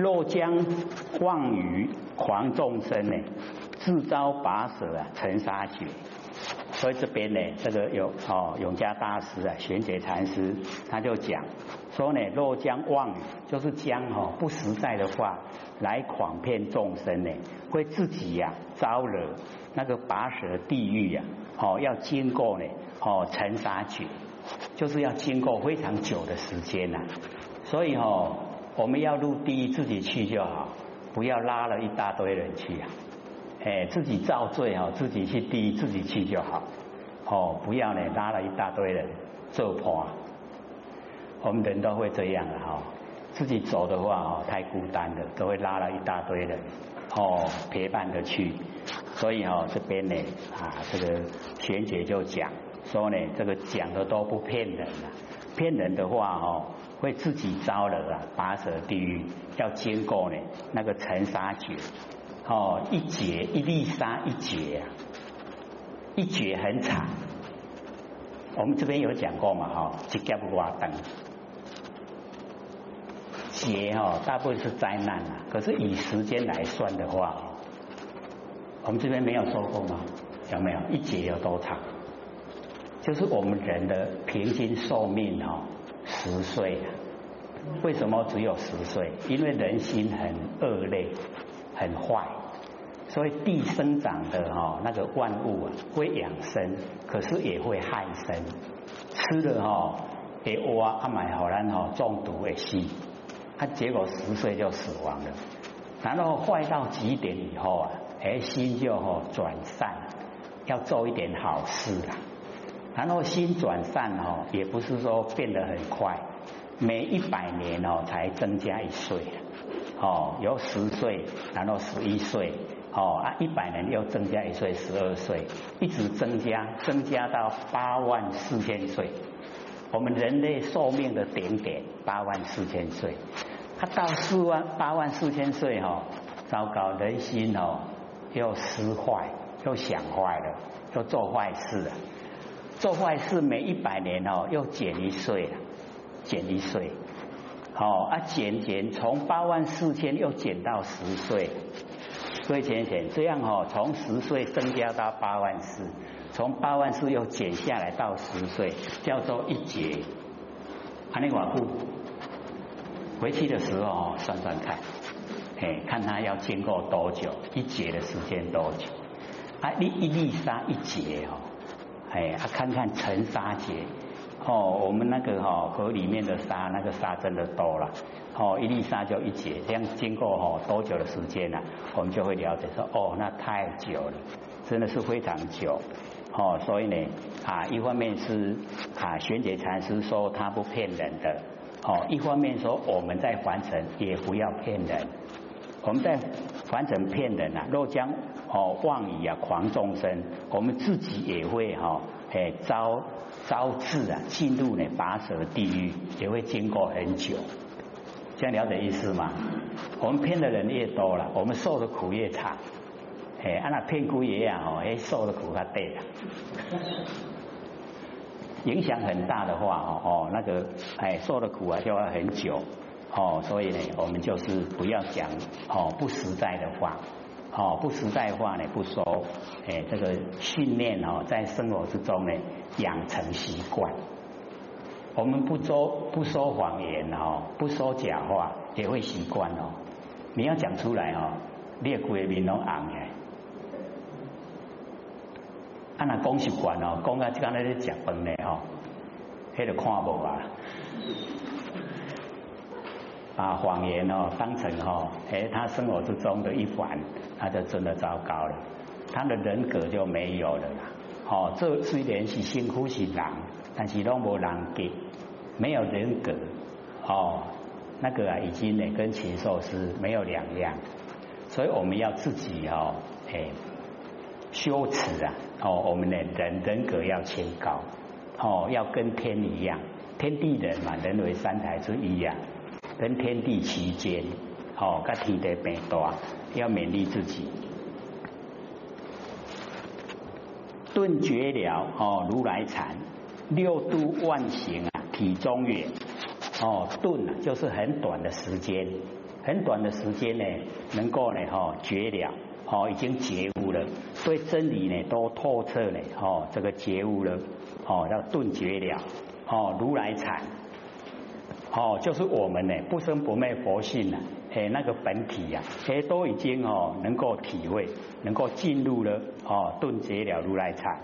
若将妄语狂众生呢，自招拔舌啊，成杀绝。所以这边呢，这个有永嘉大师啊，玄觉禅师他就讲说呢，若将妄语，就是将不实在的话来诓骗众生呢，会自己呀招惹那个拔舌地狱呀。要经过呢成杀绝，就是要经过非常久的时间呐。所以我们要入地狱自己去就好，不要拉了一大堆人去啊。自己造罪自己去地狱自己去就好，不要呢拉了一大堆人做伴。我们人都会这样自己走的话太孤单了，都会拉了一大堆人陪伴着去。所以这边呢这个玄觉就讲说呢，这个讲的都不骗人了，骗人的话会自己招惹拔舌地狱，要经过呢那个成杀绝。一劫一粒沙一劫啊，一劫很长。我们这边有讲过嘛一劫多长。劫大部分是灾难啊，可是以时间来算的话，我们这边没有说过吗？有没有一劫有多长？就是我们人的平均寿命10岁啊。为什么只有10岁？因为人心很恶劣，很坏，所以地生长的那个万物啊，会养生，可是也会害身。吃了会挖啊，买好然中毒会死，他结果10岁就死亡了。然后坏到极点以后啊，心就转善，要做一点好事啦。然后心转善也不是说变得很快，每100年才增加1岁。由10岁，然后11岁，100年又增加1岁，12岁，一直增加到84000岁。我们人类寿命的顶点84000岁，到84000岁糟糕，人心又失坏，又想坏了，又做坏事了。做坏事每100年又减1岁了，减1岁。减从84000又减到10岁，所以减这样从10岁增加到84000，从84000又减下来到10岁，叫做一劫。安利瓦布回去的时候算看，看他要经过多久，一劫的时间多久啊？一粒沙一劫看看成沙劫。我们那个河里面的沙，那个沙真的多了一粒沙就一劫，这样经过多久的时间啊，我们就会了解说那太久了，真的是非常久所以呢一方面是玄觉禅师说他不骗人的一方面说我们在凡尘也不要骗人。我们在凡尘骗人啊，若将妄语狂众生，我们自己也会招致进入呢拔舌地狱，也会经过很久。这样了解意思吗？我们骗的人越多了，我们受的苦越长。那骗姑爷受的苦他对了，影响很大的话那个受的苦就要很久所以呢，我们就是不要讲不实在的话。不实在话呢不说，这个训练在生活之中呢养成习惯。我们不说谎言不说假话，也会习惯你要讲出来你的整个面都红的。如果说习惯讲到这样在吃饭呢那就看不到了。把谎言当成他生活之中的一环，他就真的糟糕了，他的人格就没有了啦。这虽然是辛苦是人，但是都没人给，没有人格那个已经呢跟禽兽是没有两样。所以我们要自己修持我们的人格要清高要跟天一样，天地人嘛，人为三才之一啊。跟天地其间跟天地平大，要勉励自己。顿觉了如来禅，6度万行体中远，哦，顿呢就是很短的时间，很短的时间呢，能够呢觉了，已经觉悟了，对真理呢都透彻呢，这个觉悟了，要顿觉了，如来禅，就是我们呢不生不灭佛性呢、啊。那个本体呀、啊，都已经能够体会，能够进入了顿觉了如来禅。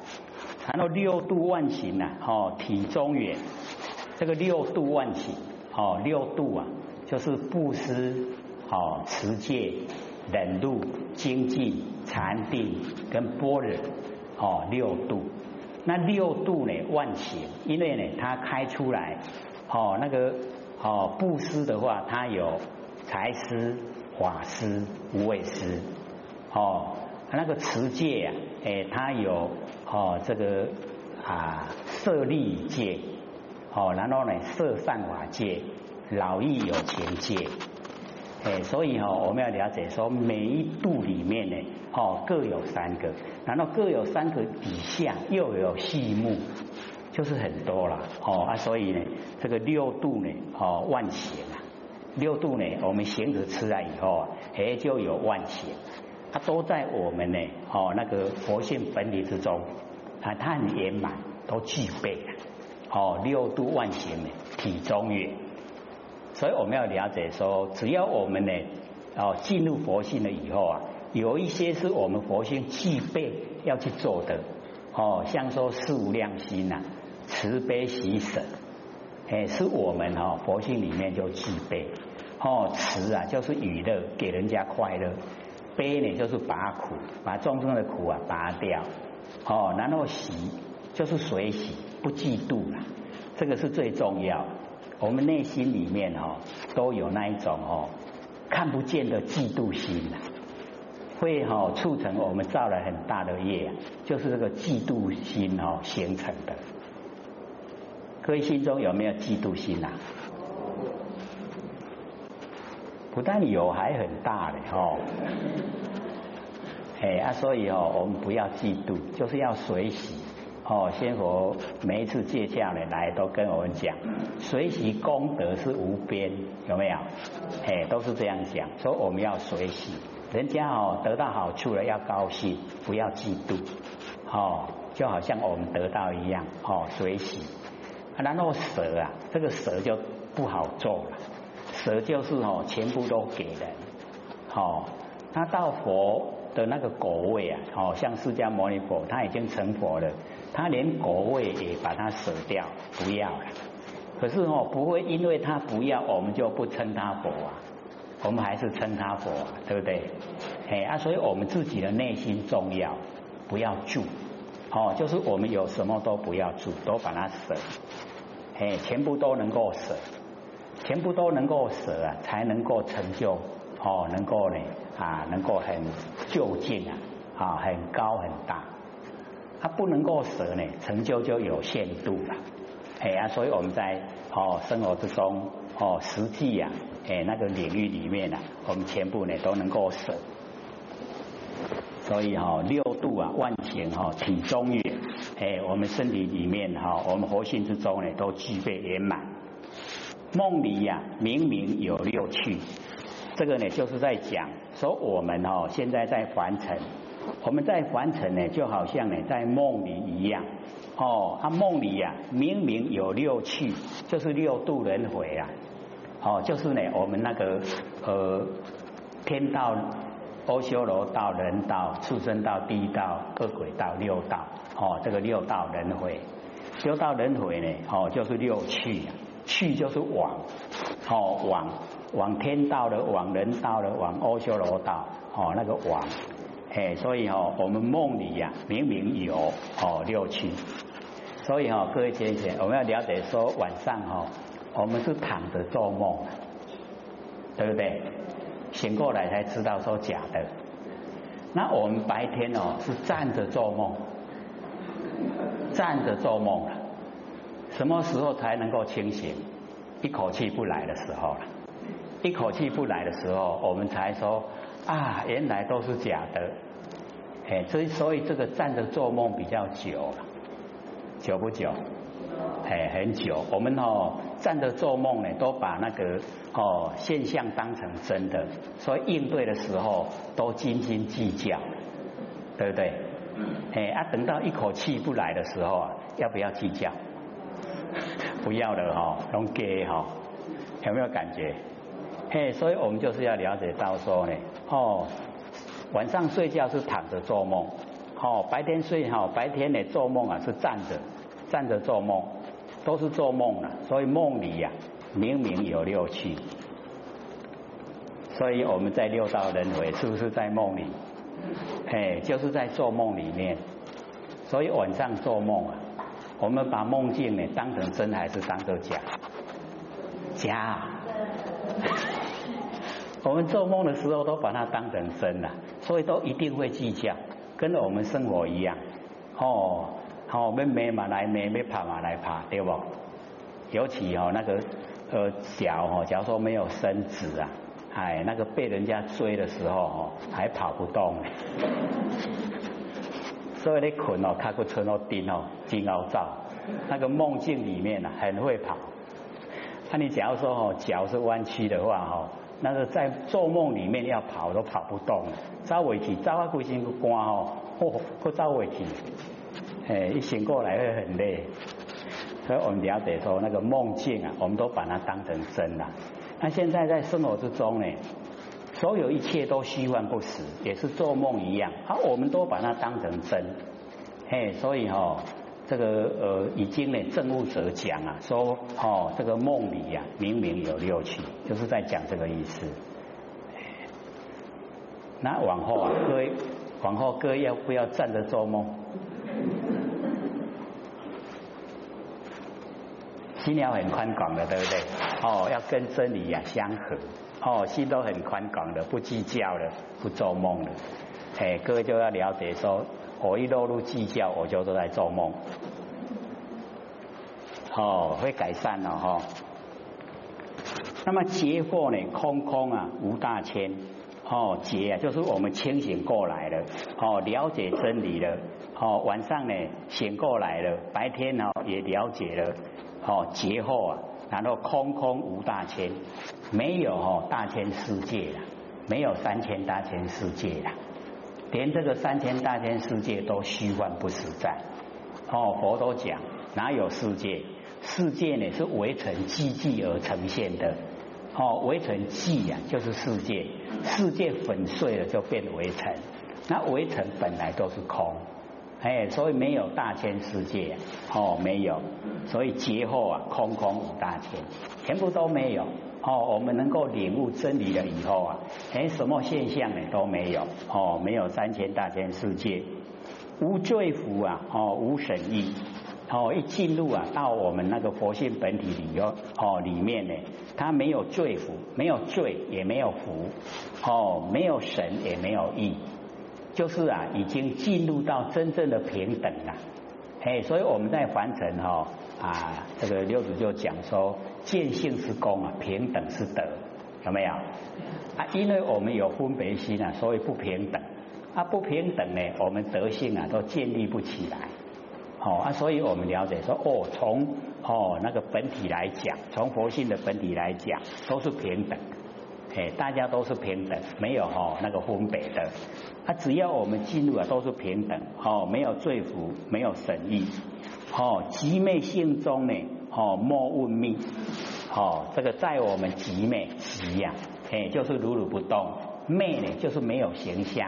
然后六度万行呐、啊，体中缘，这个六度万行，六度啊，就是布施、持戒、忍辱、精进、禅定跟般若，六度。那六度呢，万行，因为呢，它开出来，那个布施的话，它有。财施、法施、无畏施，那个持戒啊，它有这个啊舍利戒，然后呢摄善法戒、饶益有情戒，所以我们要了解说每一度里面呢，各有三个，然后各有三个底下又有细目，就是很多了，所以呢这个六度呢，万行啊。六度呢，我们行者吃了以后，就有万行，它都在我们呢，那个佛性本体之中，啊，它很圆满，都具备了，六度万行呢，体中缘，所以我们要了解说，只要我们呢，进入佛性了以后啊，有一些是我们佛性具备要去做的，像说四无量心呐、啊，慈悲喜舍。是我们佛性里面就具备慈啊，就是娱乐，给人家快乐；悲呢，就是拔苦，把众生的苦啊拔掉。然后喜就是随喜，不嫉妒啦，这个是最重要的。我们内心里面都有那一种看不见的嫉妒心啦，会促成我们造了很大的业，就是这个嫉妒心形成的。各位心中有没有嫉妒心啊？不但有，还很大的所以我们不要嫉妒，就是要随喜仙佛每一次戒教呢来都跟我们讲，随喜功德是无边，有没有？都是这样讲，所以我们要随喜，人家得到好处了要高兴，不要嫉妒就好像我们得到一样随喜。然后舍啊，这个舍就不好做了，舍就是全部都给人，他到佛的那个果位啊，像释迦牟尼佛他已经成佛了，他连果位也把它舍掉不要了，可是不会因为他不要我们就不称他佛啊，我们还是称他佛啊，对不对？所以我们自己的内心重要，不要住就是我们有什么都不要住，都把它舍，全部都能够舍，全部都能够舍啊，才能够成就能够呢能够很究竟很高很大。它不能够舍呢，成就就有限度了，所以我们在生活之中实际啊那个领域里面呢、啊，我们全部呢都能够舍。所以六度啊万行体中缘，我们身体里面我们活性之中呢都具备圆满。梦里啊明明有六趣，这个呢就是在讲说我们现在在凡尘，我们在凡尘呢就好像呢在梦里一样梦里啊明明有六趣，就是六度轮回啊就是呢我们那个天道。阿修罗道、人道、畜生道、地道、恶鬼道、六道，这个六道轮回，六道轮回呢，就是六趣，趣就是往，往天道的，往人道的，往阿修罗道，那个往，所以我们梦里呀、啊，明明有六趣，所以各位先生，我们要了解说晚上我们是躺着做梦，对不对？醒过来才知道说假的，那我们白天是站着做梦，站着做梦了，什么时候才能够清醒？一口气不来的时候了，一口气不来的时候，我们才说啊，原来都是假的，所以这个站着做梦比较久了，久不久？很久。我们站着做梦呢，都把那个现象当成真的，所以应对的时候都斤斤计较，对不对？哎啊，等到一口气不来的时候啊，要不要计较？不要了哈，拢给哈，有没有感觉？嘿，所以我们就是要了解到说呢，晚上睡觉是躺着做梦，白天睡白天呢做梦啊是站着做梦，都是做梦了，所以梦里呀、明明有六趣，所以我们在六道轮回是不是在梦里？哎，就是在做梦里面，所以晚上做梦啊，我们把梦境呢当成真还是当成假？假、我们做梦的时候都把它当成真了、所以都一定会计较，跟我们生活一样。我们没嘛来没，没爬嘛来爬，对不？尤其那个脚假如说没有伸直啊，哎，那个被人家追的时候还跑不动，所以你困看过春到丁金凹照，那个梦境里面很会跑。那、你假如说脚是弯曲的话那个在做梦里面要跑都跑不动，走回去，走啊，规身骨干搁走回去，哎，一醒过来会很累。所以我们了解说，那个梦境啊，我们都把它当成真了。那现在在生活之中呢，所有一切都虚幻不实，也是做梦一样。啊，我们都把它当成真，哎，所以这个已经呢，证悟者讲啊，说这个梦里呀、明明有六趣，就是在讲这个意思。那往后啊，各位，往后各位要不要站着做梦？心要很宽广的，对不对？要跟真理呀、相合。心都很宽广的，不计较了，不做梦了。哎，各位就要了解说。我一落入计较，我就都在做梦。会改善了那么结惑呢？空空啊，无大千。结啊，就是我们清醒过来了，了解真理了。晚上呢醒过来了，白天也了解了。结惑啊，然后空空无大千，没有大千世界了，没有3000大千世界了。连这个3000大千世界都虚幻不实在，佛都讲哪有世界？世界呢是唯成寂寂而呈现的，唯成寂呀就是世界，世界粉碎了就变唯成，那唯成本来都是空，哎，所以没有大千世界，没有，所以劫后啊空空无大千，全部都没有，我们能够领悟真理了以后啊，什么现象呢都没有，没有3000大千世界，无罪福啊，无审议，一进入啊到我们那个佛性本体里里面呢，它没有罪福，没有罪也没有福，没有审也没有议，就是啊已经进入到真正的平等了。所以我们在凡尘这个六祖就讲说，见性是功啊，平等是德，有没有？啊，因为我们有分别心啊，所以不平等。啊，不平等呢，我们德性啊都建立不起来。所以我们了解说，从那个本体来讲，从佛性的本体来讲，都是平等。大家都是平等，没有那个分别的。只要我们进入啊，都是平等，没有罪福，没有审议，极昧性中呢，莫问命，这个在我们极昧极呀，就是如如不动，昧呢就是没有形象，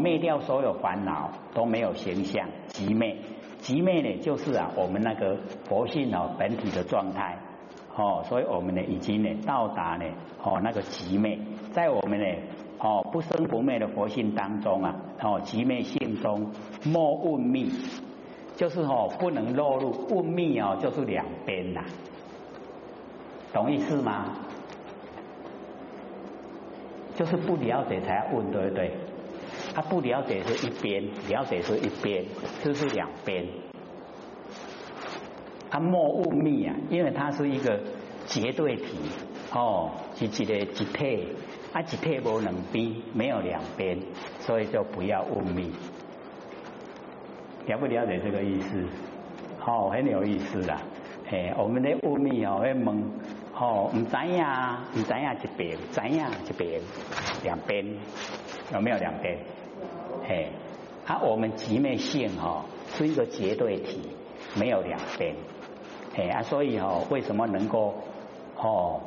昧掉所有烦恼都没有形象，极昧，极昧呢就是啊我们那个佛性本体的状态，所以我们呢已经呢到达呢那个极昧，在我们呢。不生不灭的佛性当中啊，寂灭性中莫问密，就是不能落入问密就是两边啦，懂意思吗？就是不了解才要问，对不对？他不了解是一边，了解是一边，就是两边。他莫问密啊，因为它是一个绝对体，是一个一体。啊，一体无两边，没有两边，所以就不要问命。了不了解这个意思？很有意思啦。嘿，我们的乌米哦，会问，吼，唔知呀，唔知呀，一边，知呀，一边，两边，有没有两边？嘿，啊，我们集灭性哦，是一个绝对体，没有两边，嘿啊，所以哦，为什么能够哦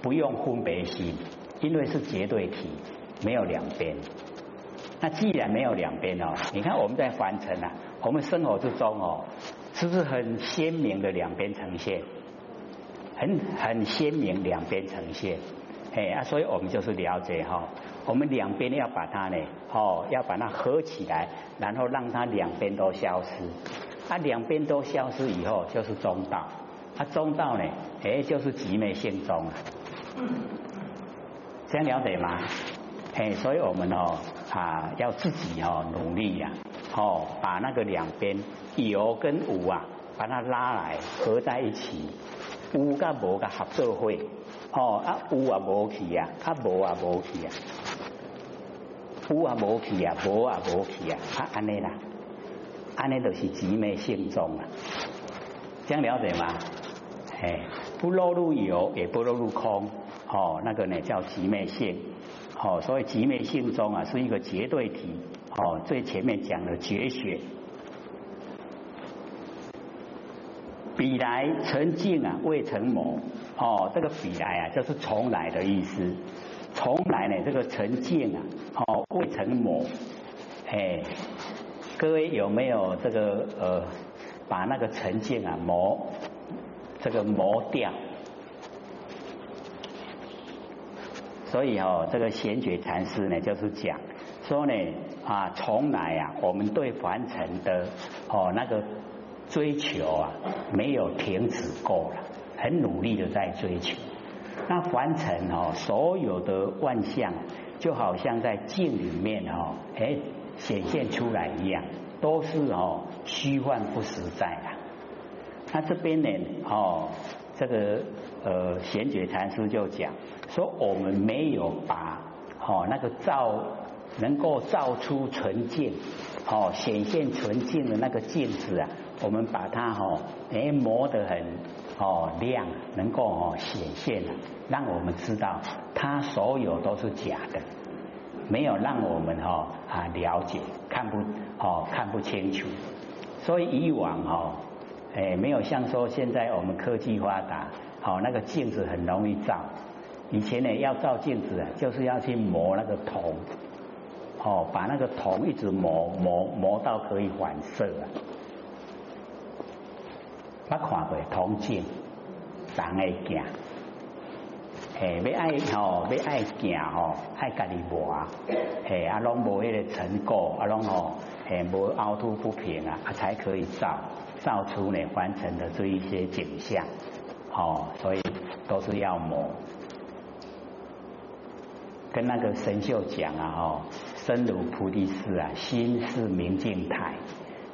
不用分别心？因为是绝对体，没有两边。那既然没有两边哦，你看我们在凡尘啊，我们生活之中哦，是不是很鲜明的两边呈现？很鲜明两边呈现，哎啊，所以我们就是了解哈、哦，我们两边要把它呢，哦，要把它合起来，然后让它两边都消失。啊，两边都消失以后就是中道，啊，中道呢，哎，就是极美性中了。这样了解吗？哎，所以我们哦。啊，要自己哦努力呀、啊，哦，把那个两边有跟无啊，把它拉来合在一起，有跟无个合作会，哦啊有啊无去啊，啊无啊无去啊，有啊无去啊，无啊无去啊，啊安尼啦，安尼就是极美性中啦，这样了解吗？哎，不落入有，也不落入空，哦，那个呢叫极美性。哦，所以极灭性中啊，是一个绝对体。哦，最前面讲的绝学，彼来成净啊，未成魔。哦，这个彼来啊，就是从来的意思。从来呢，这个成净啊，哦，未成魔。哎，各位有没有这个把那个成净啊磨，这个磨掉？所以哦，这个玄觉禅师呢，就是讲说呢，啊，从来啊，我们对凡尘的哦那个追求啊，没有停止过了，很努力的在追求。那凡尘哦，所有的万象，就好像在镜里面哦，哎，显现出来一样，都是哦虚幻不实在啦。那这边呢，哦，这个玄觉禅师就讲。说我们没有把哦那个照能够照出纯净哦显现纯净的那个镜子啊，我们把它哦哎磨得很哦亮，能够哦显现了、啊，让我们知道它所有都是假的，没有让我们哦啊了解看不清楚，所以以往哦哎没有像说现在我们科技发达，哦那个镜子很容易照。以前呢，要照镜子啊，就是要去磨那个铜，哦，把那个铜一直磨到可以反射啊。捌看过铜镜，长爱镜，嘿，要爱吼，要爱镜吼，爱家己磨，嘿，啊，拢无迄个成果，啊，拢吼，嘿，无凹凸不平啊，才可以照出呢完成的这一些景象，哦，所以都是要磨。跟那个神秀讲啊，哦，身如菩提寺啊，心是明镜台，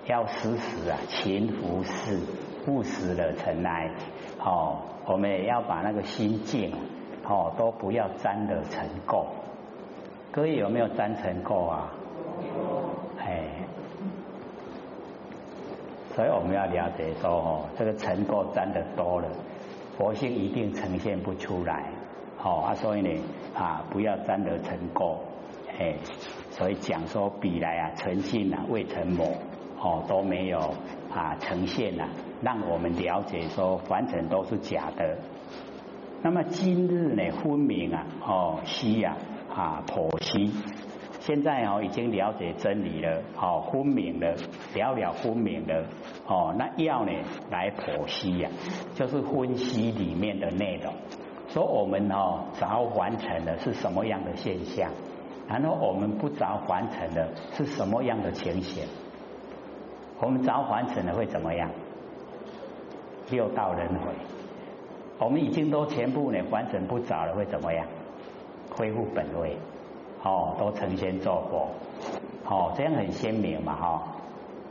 要时时啊勤拂拭，不时的尘埃。哦，我们也要把那个心境，哦，都不要沾了尘垢。各位有没有沾尘垢啊？哎，所以我们要了解说，哦，这个尘垢沾的多了，佛性一定呈现不出来。哦啊，所以呢。啊，不要沾得尘垢，哎，所以讲说彼来啊，诚信啊，未成魔，哦，都没有啊呈现啊，让我们了解说凡尘都是假的。那么今日呢，分明啊，哦，悉啊，啊，剖析，现在哦已经了解真理了，哦，分明了，了分明了，哦，那要呢来剖析啊，就是分析里面的内容。说我们哦着凡尘的是什么样的现象，然后我们不着凡尘的是什么样的情形？我们着凡尘的会怎么样？六道轮回。我们已经都全部呢凡尘不着了，会怎么样？恢复本位，哦，都成仙做佛，哦，这样很鲜明嘛，哈、哦，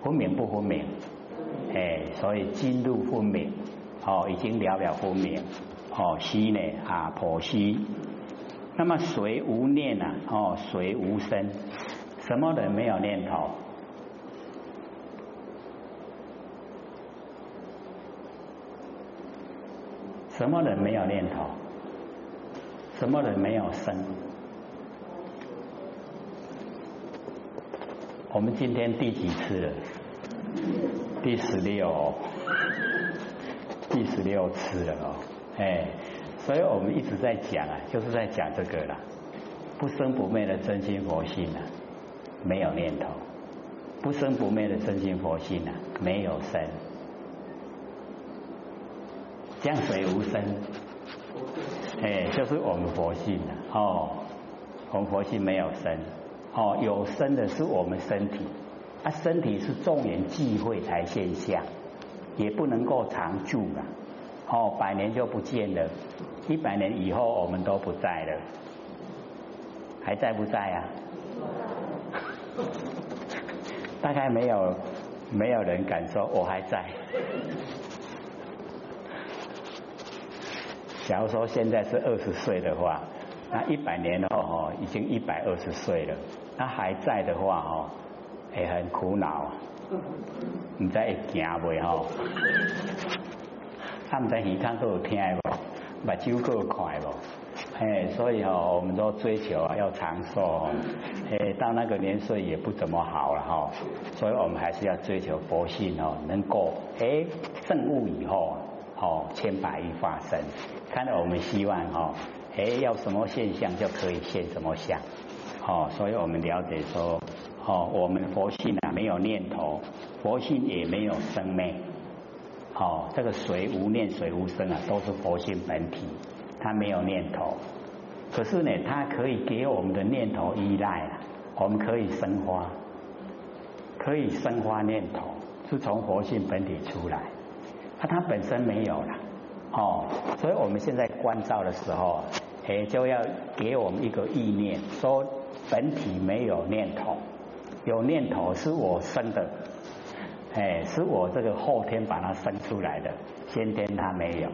分明不分明？哎，所以今入分明，哦，已经了分明。哦，悉呢啊，剖析。那么随无念啊，哦，随无生。什么人没有念头？什么人没有念头？什么人没有身？我们今天第几次了？第16，第16次了哦。哎，所以我们一直在讲啊，就是在讲这个啦，不生不灭的真心佛性啊，没有念头；不生不灭的真心佛性啊，没有身。这样谁无身？哎，就是我们佛性啊。哦，我们佛性没有身。哦，有身的是我们身体，啊，身体是众缘际会才现象，也不能够常住啊。哦，100年就不见了，100年以后我们都不在了，还在不在啊？大概没有人敢说我还在。假如说现在是20岁的话，那100年后哦，已经120岁了。那还在的话哦，也很苦恼，唔知会行袂吼，啊唔知耳朵都有听无，目睭都有看无，哎，所以哦，我们都追求啊要长寿哦，哎，到那个年岁也不怎么好了哈，所以我们还是要追求佛性哦，能够哎证悟以后哦，1,000,000,000亿化身，看到我们希望哦。哎，要什么现象就可以现什么相，哦，所以我们了解说，哦，我们佛性啊没有念头，佛性也没有生灭，哦，这个谁无念谁无生啊，都是佛性本体，它没有念头，可是呢，它可以给我们的念头依赖啊，我们可以生发念头，是从佛性本体出来，它本身没有了，哦，所以我们现在观照的时候。哎，就要给我们一个意念，说本体没有念头，有念头是我生的，哎，是我这个后天把它生出来的，先天它没有，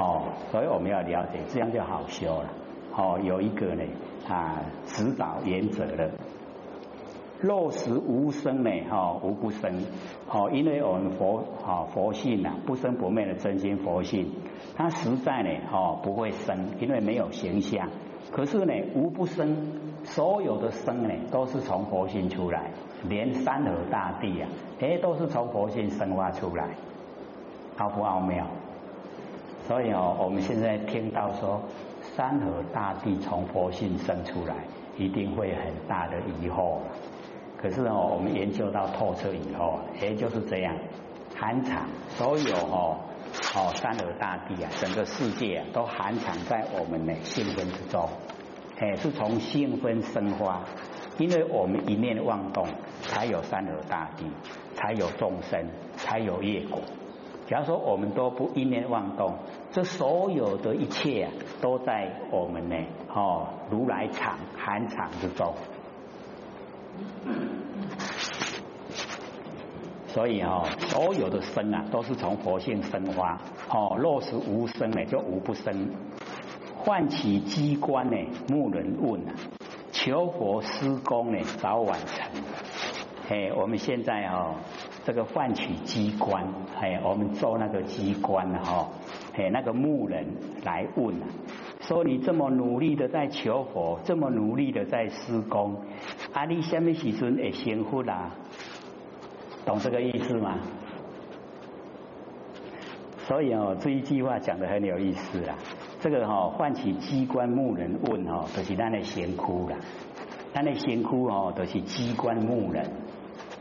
哦，所以我们要了解，这样就好修了，哦，有一个呢啊指导原则了，肉食无生呢，哦，无不生，哦，因为我们佛性啊，不生不灭的真心佛性。它实在呢，哦，不会生，因为没有形象。可是呢，无不生，所有的生呢，都是从佛性出来，连山河大地啊，哎，都是从佛性生发出来，奥不奥妙？所以哦，我们现在听到说山河大地从佛性生出来，一定会很大的疑惑。可是哦，我们研究到透彻以后，哎，就是这样，含藏所有哦。哦，山河大地啊，整个世界啊，都含藏在我们的性分之中，哎，是从性分生发，因为我们一念妄动，才有山河大地，才有众生，才有业果。假如说我们都不一念妄动，这所有的一切啊，都在我们呢，哦，如来藏含藏之中。所以哦，所有的生啊，都是从佛性生发。哦，若是无生呢，就无不生。唤起机关呢，牧人问啊，求佛施功呢，早晚成。哎，我们现在哦，这个唤起机关，哎，我们做那个机关哦，哎，那个牧人来问啊，说你这么努力的在求佛，这么努力的在施功，啊，你什么时阵会成佛啦？懂这个意思吗？所以哦，这一句话讲得很有意思啦。这个哦，唤起机关牧人问哦，就是咱的贤窟啦。咱的贤窟哦，就是机关牧人。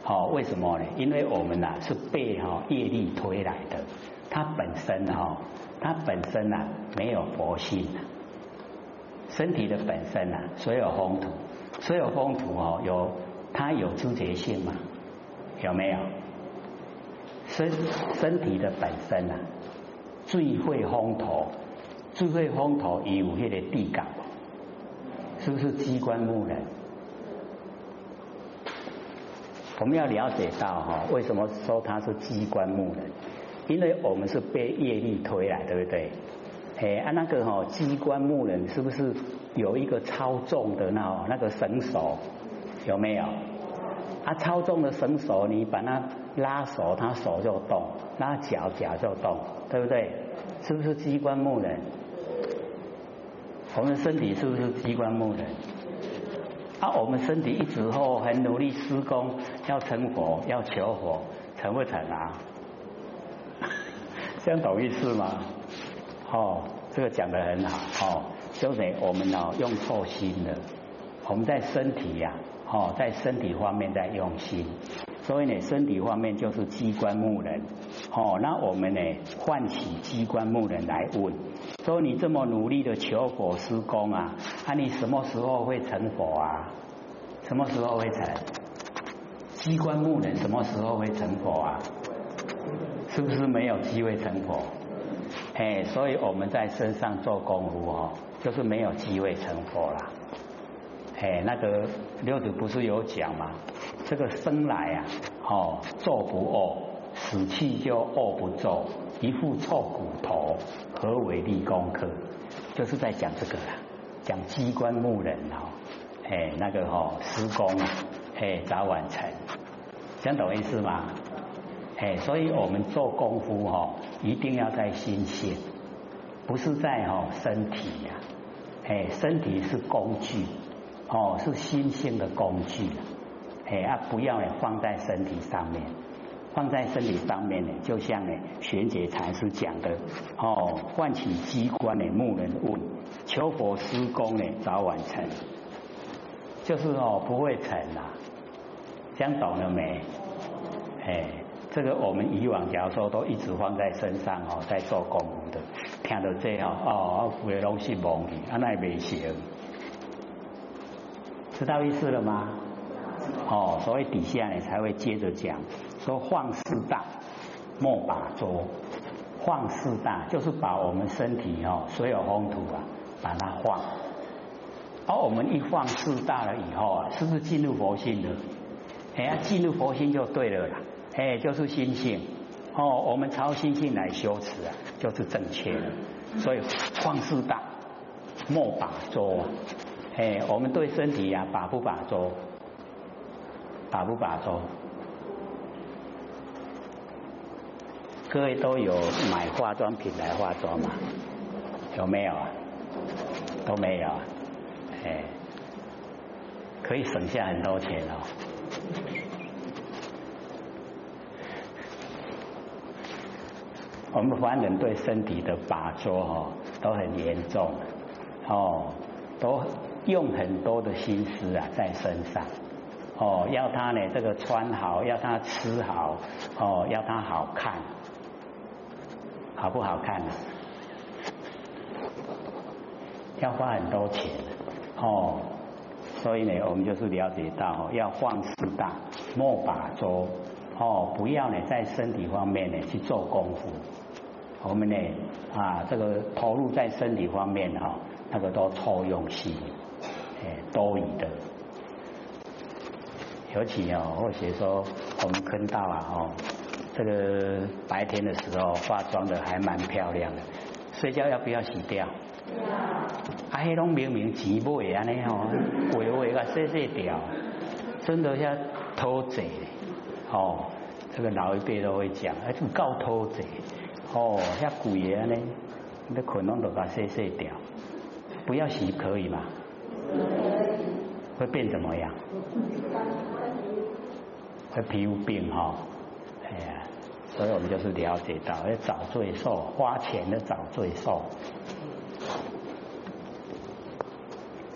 哦，为什么呢？因为我们呐是被哈业力推来的，它本身没有佛性啊，身体的本身啊，虽有风土哦，有它有知觉性嘛。有没有身体的本身啊？最会风头有迄个地感，是不是机关牧人？我们要了解到哈，为什么说他是机关牧人？因为我们是被业力推来，对不对？哎，啊那个哈机关牧人是不是有一个操纵的那个绳索？有没有？啊，操纵的绳索，你把它拉手，它手就动；拉脚就动，对不对？是不是机关木人？我们身体是不是机关木人？啊，我们身体一直后很努力施工，要成佛，要求佛，成不成啊？这样懂意思吗？哦，这个讲得很好哦，就是我们哦用错心了，我们在身体呀、啊，哦在身体方面在用心，所以呢身体方面就是机关木人。哦，那我们呢唤起机关木人来问，说你这么努力的求佛施工啊，那、啊、你什么时候会成佛啊？什么时候会成？机关木人什么时候会成佛啊？是不是没有机会成佛？哎，所以我们在身上做功夫哦，就是没有机会成佛啦。哎，那个六祖不是有讲吗？这个生来啊，哦，皱不怄，死去就怄不皱，一副臭骨头，何为立功课？就是在讲这个啦，讲机关木人哦，哎，那个哦，施工啊，哎，早晚成，想懂意思吗？哎，所以我们做功夫哈、哦，一定要在心性，不是在哈、哦、身体呀、啊。哎，身体是工具，哦，是心性的工具。哎啊，不要呢放在身体上面，放在身体上面呢，就像呢玄觉禅师讲的，哦，唤起机关的木人问，求佛施功呢早晚成，就是哦不会成啦、啊，这样懂了没？哎。这个我们以往假如说都一直放在身上哦，在做功夫的，听到这样哦，我的东西蒙你，啊那也没行，知道意思了吗？哦，所以底下呢才会接着讲，说放四大，莫把捉，放四大就是把我们身体哦所有风土啊把它放，而、我们一放四大了以后啊，是不是进入佛性了？哎呀，进入佛性就对了啦。哎，就是心性哦，我们朝心性来修持啊，就是正确的。所以放四大，莫把捉啊！哎，我们对身体啊，把不把捉？把不把捉？各位都有买化妆品来化妆吗？有没有啊？都没有啊！哎，可以省下很多钱哦。我们凡人对身体的把捉哦，都很严重哦，都用很多的心思啊在身上哦，要他呢这个穿好，要他吃好哦，要他好看，好不好看呢、啊？要花很多钱哦，所以呢我们就是了解到、哦、要放四大，莫把捉哦，不要呢在身体方面呢去做功夫。我们呢啊，这个投入在身体方面啊、哦，那个都错用心，哎，多余的。尤其哦，或许说我们看到啊，哦，这个白天的时候化妆的还蛮漂亮的，睡觉要不要洗掉？啊，迄拢明明钱买安尼吼，画画啊洗洗掉，真的像偷贼哦。这个老一辈都会讲，还是够偷贼。哦，遐贵的呢，你可能都把洗洗掉，不要洗可以吗？会变怎么样？会皮肤病哈、哦，哎呀，所以我们就是了解到，要找罪受，花钱的找罪受，